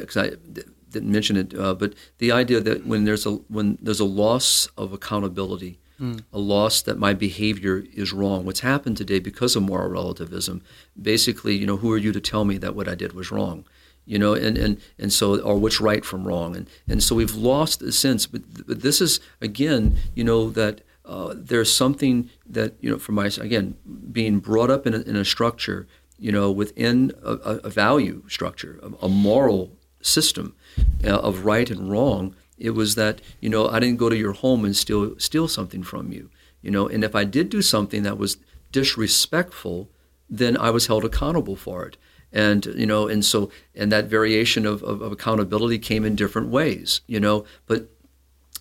because uh, I d- didn't mention it, uh, but the idea that when there's a when there's a loss of accountability, mm. a loss that my behavior is wrong. What's happened today because of moral relativism, basically, you know, who are you to tell me that what I did was wrong? You know, and, and, and so, or what's right from wrong, and and so we've lost the sense. But, but this is again, you know, that. Uh, there's something that, you know, for my, again, being brought up in a, in a structure, you know, within a, a value structure, a, a moral system uh, of right and wrong. It was that, you know, I didn't go to your home and steal steal something from you, you know, and if I did do something that was disrespectful, then I was held accountable for it. And, you know, and so, and that variation of, of, of accountability came in different ways, you know, but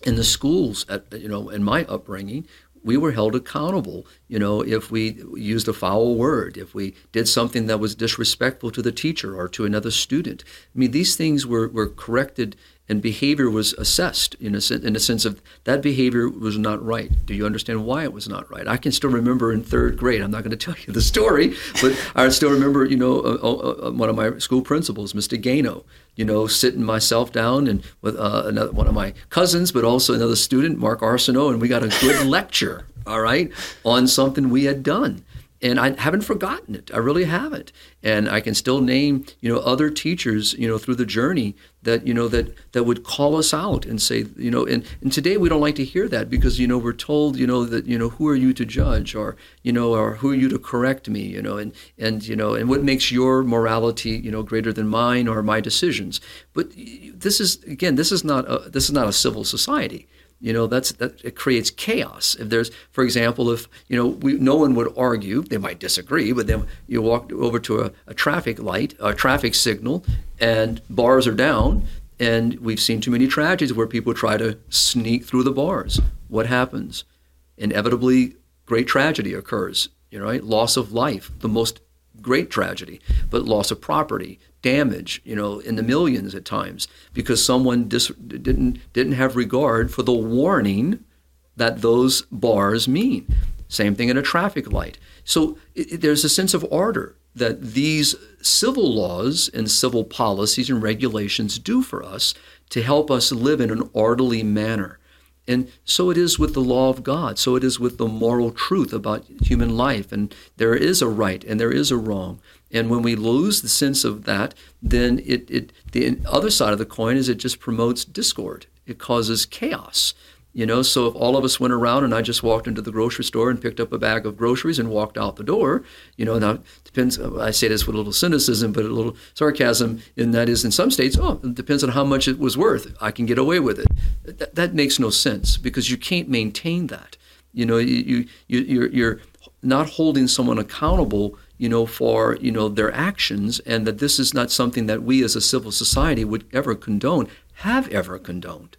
in the schools, at, you know, in my upbringing, we were held accountable, you know, if we used a foul word, if we did something that was disrespectful to the teacher or to another student. I mean, these things were, were corrected and behavior was assessed in a, sen- in a sense of that behavior was not right. Do you understand why it was not right? I can still remember in third grade, I'm not going to tell you the story, but I still remember, you know, uh, uh, one of my school principals, Mister Gano, you know, sitting myself down and with uh, another, one of my cousins, but also another student, Mark Arsenault, and we got a good lecture, all right, on something we had done. And I haven't forgotten it. I really haven't. And I can still name, you know, other teachers, you know, through the journey that, you know, that, that would call us out and say, you know, and, and today we don't like to hear that because, you know, we're told, you know, that, you know, who are you to judge, or, you know, or who are you to correct me, you know, and, and, you know, and what makes your morality, you know, greater than mine or my decisions. But this is, again, this is not a, this is not a civil society. You know, that's that it creates chaos. If there's, for example, if, you know, we, no one would argue, they might disagree, but then you walk over to a, a traffic light, a traffic signal, and bars are down, and we've seen too many tragedies where people try to sneak through the bars. What happens? Inevitably, great tragedy occurs, you know, right? Loss of life, the most great tragedy, but loss of property, damage, you know, in the millions at times, because someone dis- didn't didn't have regard for the warning that those bars mean. Same thing in a traffic light. So it, it, there's a sense of order that these civil laws and civil policies and regulations do for us to help us live in an orderly manner. And so it is with the law of God. So it is with the moral truth about human life. And there is a right and there is a wrong. And when we lose the sense of that, then it, it the other side of the coin is it just promotes discord. It causes chaos. You know, so if all of us went around and I just walked into the grocery store and picked up a bag of groceries and walked out the door, you know, now it depends, I say this with a little cynicism, but a little sarcasm, and that is in some states, oh, it depends on how much it was worth. I can get away with it. That, that makes no sense because you can't maintain that. You know, you, you, you're, you're not holding someone accountable, you know, for, you know, their actions, and that this is not something that we as a civil society would ever condone, have ever condoned.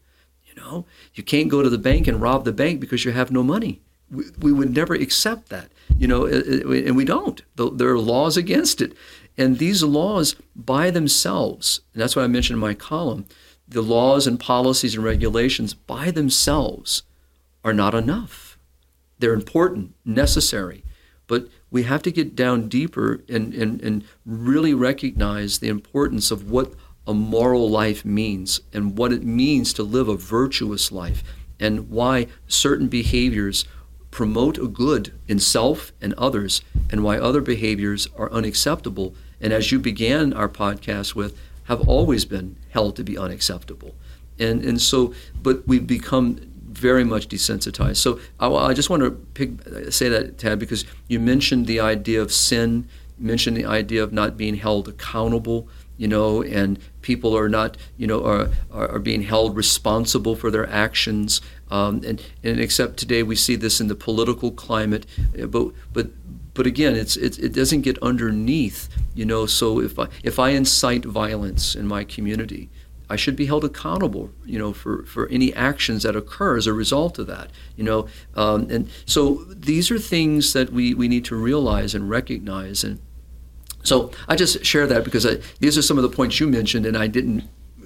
You know, you can't go to the bank and rob the bank because you have no money. We, we would never accept that, you know, and we don't. There are laws against it. And these laws by themselves, and that's what I mentioned in my column, the laws and policies and regulations by themselves are not enough. They're important, necessary, but we have to get down deeper and, and, and really recognize the importance of what a moral life means and what it means to live a virtuous life and why certain behaviors promote a good in self and others and why other behaviors are unacceptable and, as you began our podcast with, have always been held to be unacceptable. And and so, but we've become very much desensitized. So I, I just want to pick, say that, Tad, because you mentioned the idea of sin, you mentioned the idea of not being held accountable, you know, and people are not, you know, are are, are being held responsible for their actions. Um, and, and except today we see this in the political climate, but but but again, it's it, it doesn't get underneath, you know. So if I, if I incite violence in my community, I should be held accountable, you know, for, for any actions that occur as a result of that, you know. Um, and so these are things that we, we need to realize and recognize. And so I just share that because I, these are some of the points you mentioned, and I didn't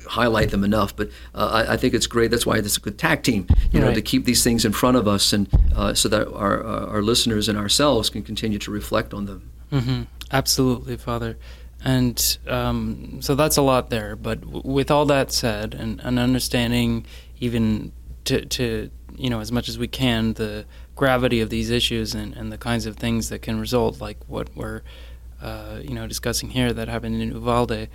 highlight them enough, but uh, I, I think it's great. That's why it's a good tag team, you know, right, to keep these things in front of us, and uh, so that our, our listeners and ourselves can continue to reflect on them. Mm-hmm. Absolutely, Father. And um, so that's a lot there. But w- with all that said, and, and understanding even to, to, you know, as much as we can, the gravity of these issues and, and the kinds of things that can result, like what we're, uh, you know, discussing here that happened in Uvalde,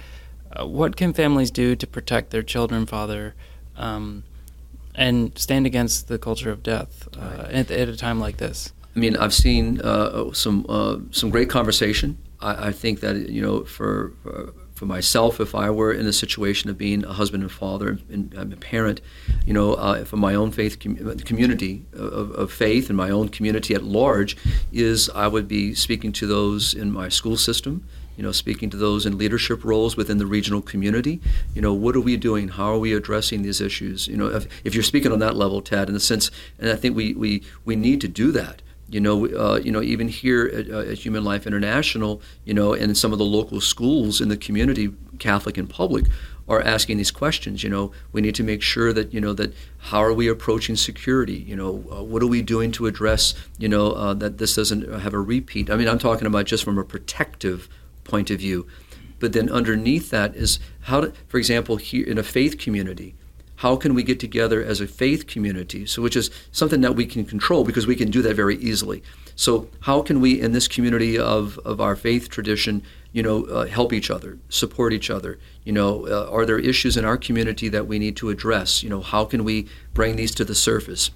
uh, what can families do to protect their children, Father, um, and stand against the culture of death uh, right. at, at a time like this? I mean, I've seen uh, some uh, some great conversation. I think that, you know, for, for for myself, if I were in a situation of being a husband and father and, and a parent, you know, uh, for my own faith com- community of, of faith and my own community at large, is I would be speaking to those in my school system, you know, speaking to those in leadership roles within the regional community. You know, what are we doing? How are we addressing these issues? You know, if, if you're speaking on that level, Tad, in a sense, and I think we, we, we need to do that. You know, uh, you know, even here at, uh, at Human Life International, you know, and some of the local schools in the community, Catholic and public, are asking these questions. You know, we need to make sure that, you know, that how are we approaching security? You know, uh, what are we doing to address, you know, uh, that this doesn't have a repeat? I mean, I'm talking about just from a protective point of view. But then underneath that is how, to, for example, here in a faith community, how can we get together as a faith community? So, which is something that we can control because we can do that very easily. So, how can we, in this community of, of our faith tradition, you know, uh, help each other, support each other? You know, uh, are there issues in our community that we need to address? You know, how can we bring these to the surface?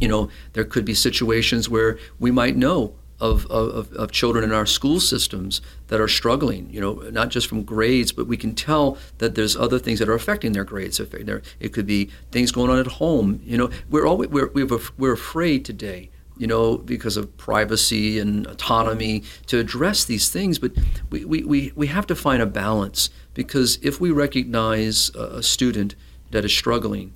You know, there could be situations where we might know Of, of of children in our school systems that are struggling, you know, not just from grades, but we can tell that there's other things that are affecting their grades. It could be things going on at home. You know, we're always we're we're afraid today, you know, because of privacy and autonomy to address these things. But we we we, we have to find a balance, because if we recognize a student that is struggling,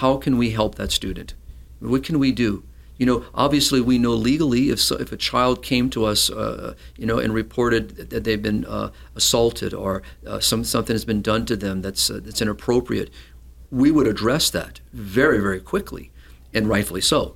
how can we help that student? What can we do? You know, obviously, we know legally if so, if a child came to us, uh, you know, and reported that they've been uh, assaulted or uh, some something has been done to them that's uh, that's inappropriate, we would address that very, very quickly, and rightfully so.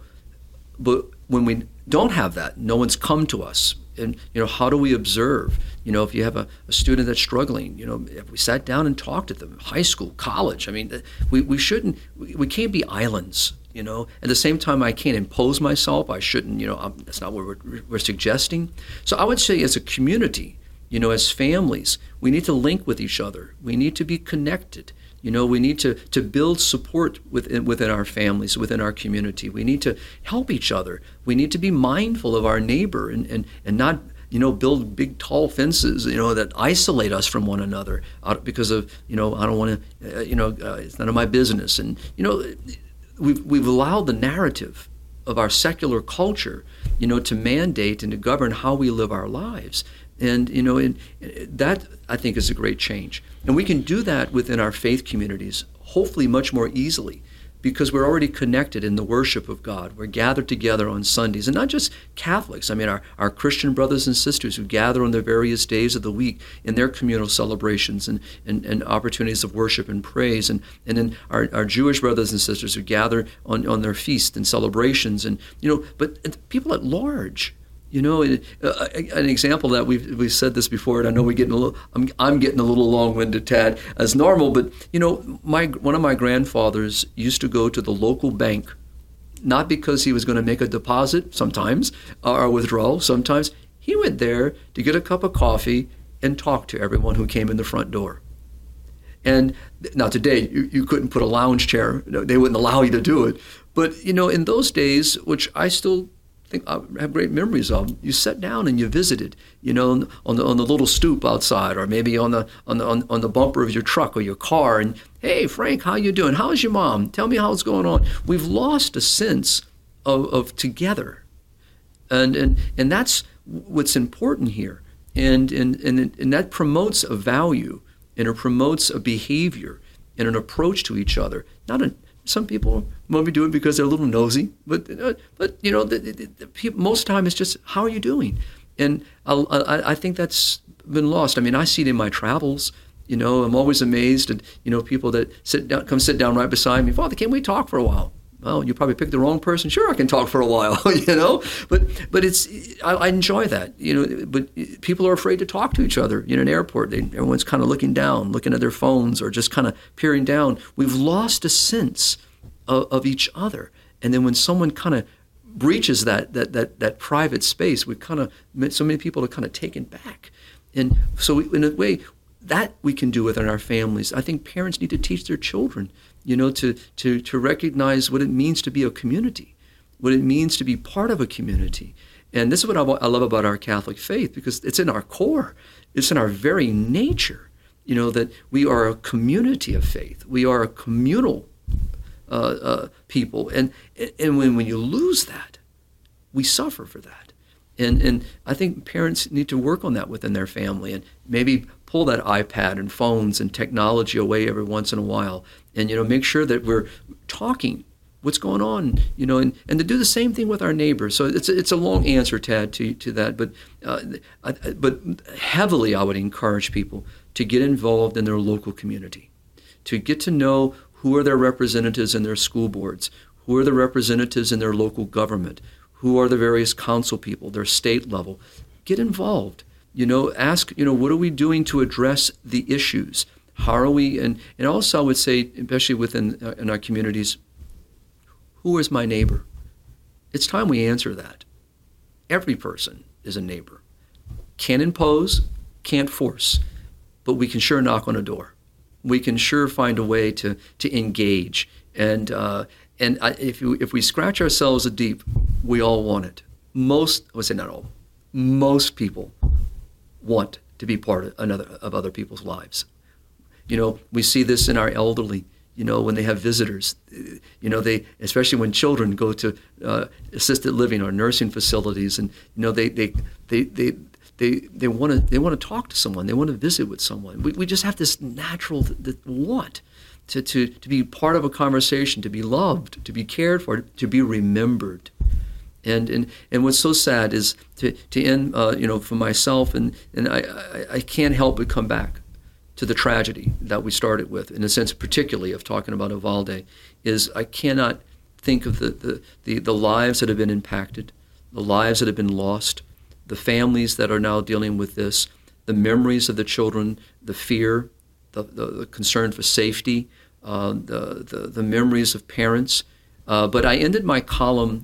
But when we don't have that, no one's come to us, and you know, how do we observe? You know, if you have a, a student that's struggling, you know, if we sat down and talked to them, high school, college, I mean, we we shouldn't, we, we can't be islands. You know, at the same time, I can't impose myself. I shouldn't, you know, I'm, that's not what we're, we're suggesting. So I would say as a community, you know, as families, we need to link with each other. We need to be connected. You know, we need to, to build support within, within our families, within our community. We need to help each other. We need to be mindful of our neighbor and, and, and not, you know, build big, tall fences, you know, that isolate us from one another because of, you know, I don't want to, uh, you know, uh, it's none of my business. And, you know, We've, we've allowed the narrative of our secular culture, you know, to mandate and to govern how we live our lives. And, you know, and that, I think, is a great change. And we can do that within our faith communities, hopefully much more easily, because we're already connected in the worship of God. We're gathered together on Sundays, and not just Catholics. I mean, our, our Christian brothers and sisters who gather on the various days of the week in their communal celebrations and, and, and opportunities of worship and praise, and, and then our, our Jewish brothers and sisters who gather on, on their feasts and celebrations, and, you know, but people at large. You know, an example that we've we've said this before, and I know we're getting a little. I'm I'm getting a little long-winded, Tad, as normal. But you know, my one of my grandfathers used to go to the local bank, not because he was going to make a deposit sometimes or a withdrawal sometimes. He went there to get a cup of coffee and talk to everyone who came in the front door. And now today, you, you couldn't put a lounge chair; they wouldn't allow you to do it. But you know, in those days, which I still think I have great memories of. You sat down and you visited, you know, on the on the little stoop outside, or maybe on the on the on, on the bumper of your truck or your car. And hey, Frank, how you doing? How's your mom? Tell me how it's going on. We've lost a sense of, of together, and and and that's what's important here. And and and and that promotes a value, and it promotes a behavior and an approach to each other. Not a Some people maybe do it because they're a little nosy, but but you know, the, the, the people, most of the time it's just, how are you doing? And I, I, I think that's been lost. I mean, I see it in my travels. You know, I'm always amazed at, you know, people that sit down, come sit down right beside me. Father, can we talk for a while? Well, you probably picked the wrong person. Sure, I can talk for a while. You know, but but it's I, I enjoy that. You know, but people are afraid to talk to each other. You know, in an airport, they, everyone's kind of looking down, looking at their phones, or just kind of peering down. We've lost a sense of, of each other. And then when someone kind of breaches that that that that private space, we've kind of so many people are kind of taken back. And so, we, in a way, that we can do within our families. I think parents need to teach their children, you know, to, to, to recognize what it means to be a community, what it means to be part of a community. And this is what I, I love about our Catholic faith, because it's in our core, it's in our very nature, you know, that we are a community of faith. We are a communal uh, uh, people. And and when, when you lose that, we suffer for that. And and I think parents need to work on that within their family, and maybe pull that iPad and phones and technology away every once in a while, and, you know, make sure that we're talking, what's going on, you know, and, and to do the same thing with our neighbors. So it's it's a long answer, Tad, to to that, but uh, I, but heavily I would encourage people to get involved in their local community, to get to know who are their representatives in their school boards, who are the representatives in their local government, who are the various council people, their state level. Get involved. You know, ask, you know, what are we doing to address the issues? How are we, and, and also I would say, especially within uh, in our communities, who is my neighbor? It's time we answer that. Every person is a neighbor. Can't impose, can't force, but we can sure knock on a door. We can sure find a way to, to engage. And uh, and I, if, you, if we scratch ourselves a deep, we all want it. Most, I would say not all, most people want to be part of another of other people's lives. You know, we see this in our elderly, you know, when they have visitors. You know, they, especially when children go to uh, assisted living or nursing facilities, and, you know, they they they they they they want to they want to talk to someone, they want to visit with someone. We we just have this natural th- th- want to, to to be part of a conversation, to be loved, to be cared for, to be remembered. And and and what's so sad is to to end, uh, you know, for myself, and and I, I, I can't help but come back to the tragedy that we started with, in a sense, particularly of talking about Uvalde, is I cannot think of the, the, the, the lives that have been impacted, the lives that have been lost, the families that are now dealing with this, the memories of the children, the fear, the, the, the concern for safety, uh, the, the, the memories of parents. Uh, but I ended my column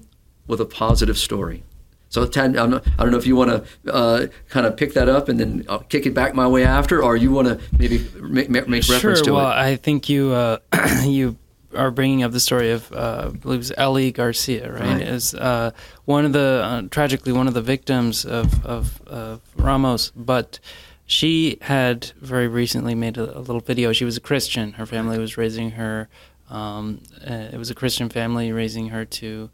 with a positive story. So, Tad, I'm not, I don't know if you want to uh, kind of pick that up and then I'll kick it back my way after, or you want to maybe make, make reference sure, to well, it. Sure. Well, I think you uh, you are bringing up the story of, uh, I believe it was Ellie Garcia, right? right. Is uh, one of the uh, tragically one of the victims of of uh, Ramos, but she had very recently made a, a little video. She was a Christian. Her family was raising her. Um, uh, it was a Christian family raising her to.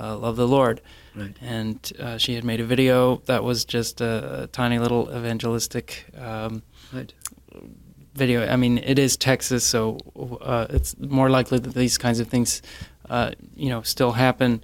Uh, love the Lord. Right. And uh, she had made a video that was just a, a tiny little evangelistic um, right. video. I mean, it is Texas, so uh, it's more likely that these kinds of things, uh, you know, still happen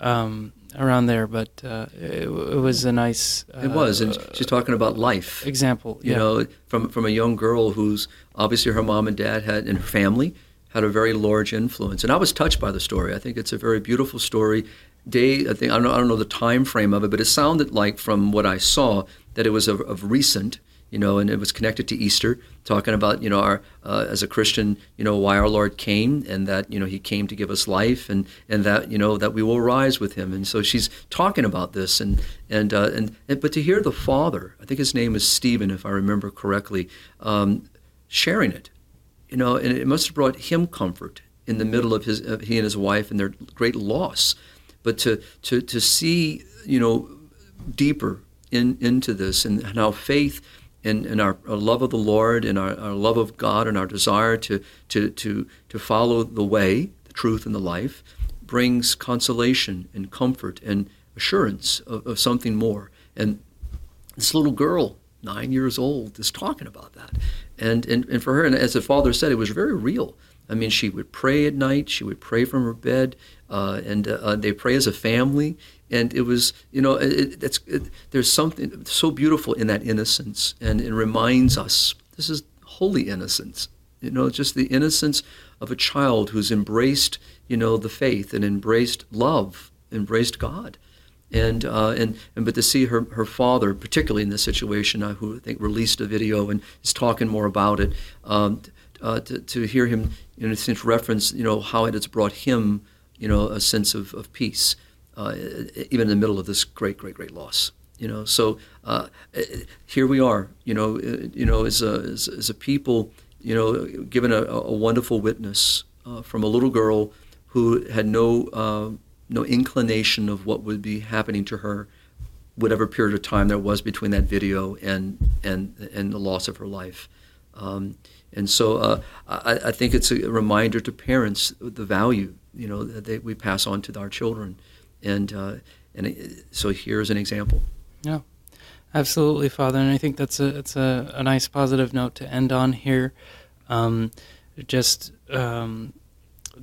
um, around there. But uh, it, it was a nice... Uh, it was, and she's talking about life. Example, You yeah. know, from, from a young girl who's obviously her mom and dad had, and her family, had a very large influence, and I was touched by the story. I think it's a very beautiful story. Day, I think I don't know, I don't know the time frame of it, but it sounded like, from what I saw, that it was of, of recent, you know, and it was connected to Easter, talking about, you know, our uh, as a Christian, you know, why our Lord came, and that, you know, He came to give us life, and, and that, you know, that we will rise with Him. And so she's talking about this, and and uh, and, and but to hear the father, I think his name is Stephen, if I remember correctly, um, sharing it. You know, and it must have brought him comfort in the middle of his, of he and his wife and their great loss. but to to to see, you know, deeper in, into this, and, and how faith and, and our, our love of the Lord and our, our love of God and our desire to to to to follow the way, the truth, and the life brings consolation and comfort and assurance of, of something more. And this little girl, nine years old, is talking about that. And, and and for her, and as the father said, it was very real. I mean, she would pray at night. She would pray from her bed, uh, and uh, they pray as a family. And it was, you know, it, it's, it, there's something so beautiful in that innocence, and it reminds us, this is holy innocence. You know, just the innocence of a child who's embraced, you know, the faith and embraced love, embraced God. And uh, and and but to see her, her father, particularly in this situation, uh, who I think released a video and is talking more about it, um, uh, to to hear him, you know, since reference, you know, how it has brought him, you know, a sense of of peace, uh, even in the middle of this great great great loss, you know. So uh, here we are, you know, you know, as a as, as a people, you know, given a, a wonderful witness uh, from a little girl who had no. Uh, no inclination of what would be happening to her, whatever period of time there was between that video and and, and the loss of her life. Um, and so uh, I, I think it's a reminder to parents the value, you know, that they, we pass on to our children. And uh, and it, so here's an example. Yeah, absolutely, Father. And I think that's a, it's a, a nice positive note to end on here. Um, just... Um,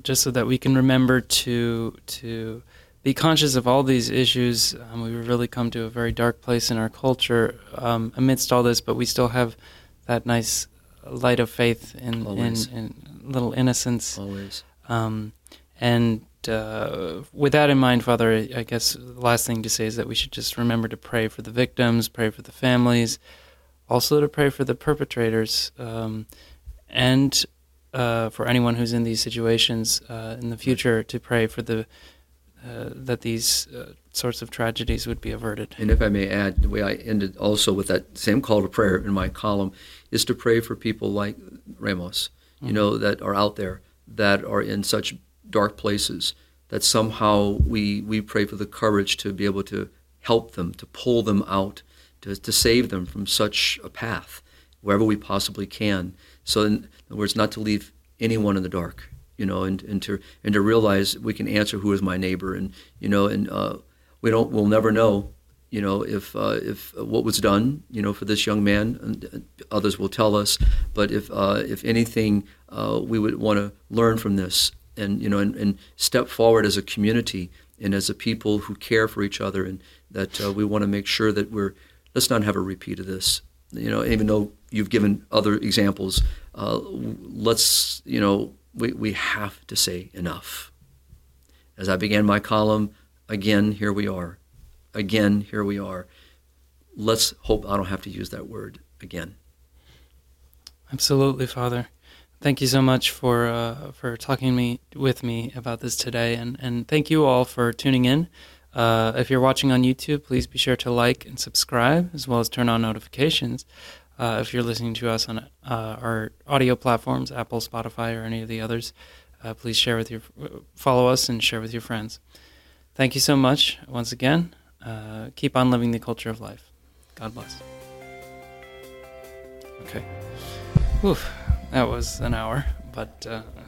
just so that we can remember to to be conscious of all these issues. Um, we've really come to a very dark place in our culture um, amidst all this, but we still have that nice light of faith and in, in, in little innocence. Always. Um, and uh, with that in mind, Father, I guess the last thing to say is that we should just remember to pray for the victims, pray for the families, also to pray for the perpetrators, um, and Uh, for anyone who's in these situations uh, in the future, to pray for the uh, that these uh, sorts of tragedies would be averted. And if I may add, the way I ended also with that same call to prayer in my column is to pray for people like Ramos, you mm-hmm. know, that are out there, that are in such dark places, that somehow we we pray for the courage to be able to help them, to pull them out, to to save them from such a path, wherever we possibly can. So in other words, not to leave anyone in the dark, you know, and, and to and to realize we can answer who is my neighbor, and you know, and uh, we don't, we'll never know, you know, if uh, if what was done, you know, for this young man, and others will tell us. But if uh, if anything, uh, we would want to learn from this, and you know, and, and step forward as a community and as a people who care for each other, and that uh, we want to make sure that we're let's not have a repeat of this. You know, even though you've given other examples, uh, let's, you know, we, we have to say enough. As I began my column, again, here we are. Again, here we are. Let's hope I don't have to use that word again. Absolutely, Father. Thank you so much for uh, for talking me with me about this today. And, and thank you all for tuning in. Uh, if you're watching on YouTube, please be sure to like and subscribe, as well as turn on notifications. Uh, if you're listening to us on uh, our audio platforms, Apple, Spotify, or any of the others, uh, please share with your follow us and share with your friends. Thank you so much once again. Uh, keep on living the culture of life. God bless. Okay. Oof, that was an hour, but. Uh,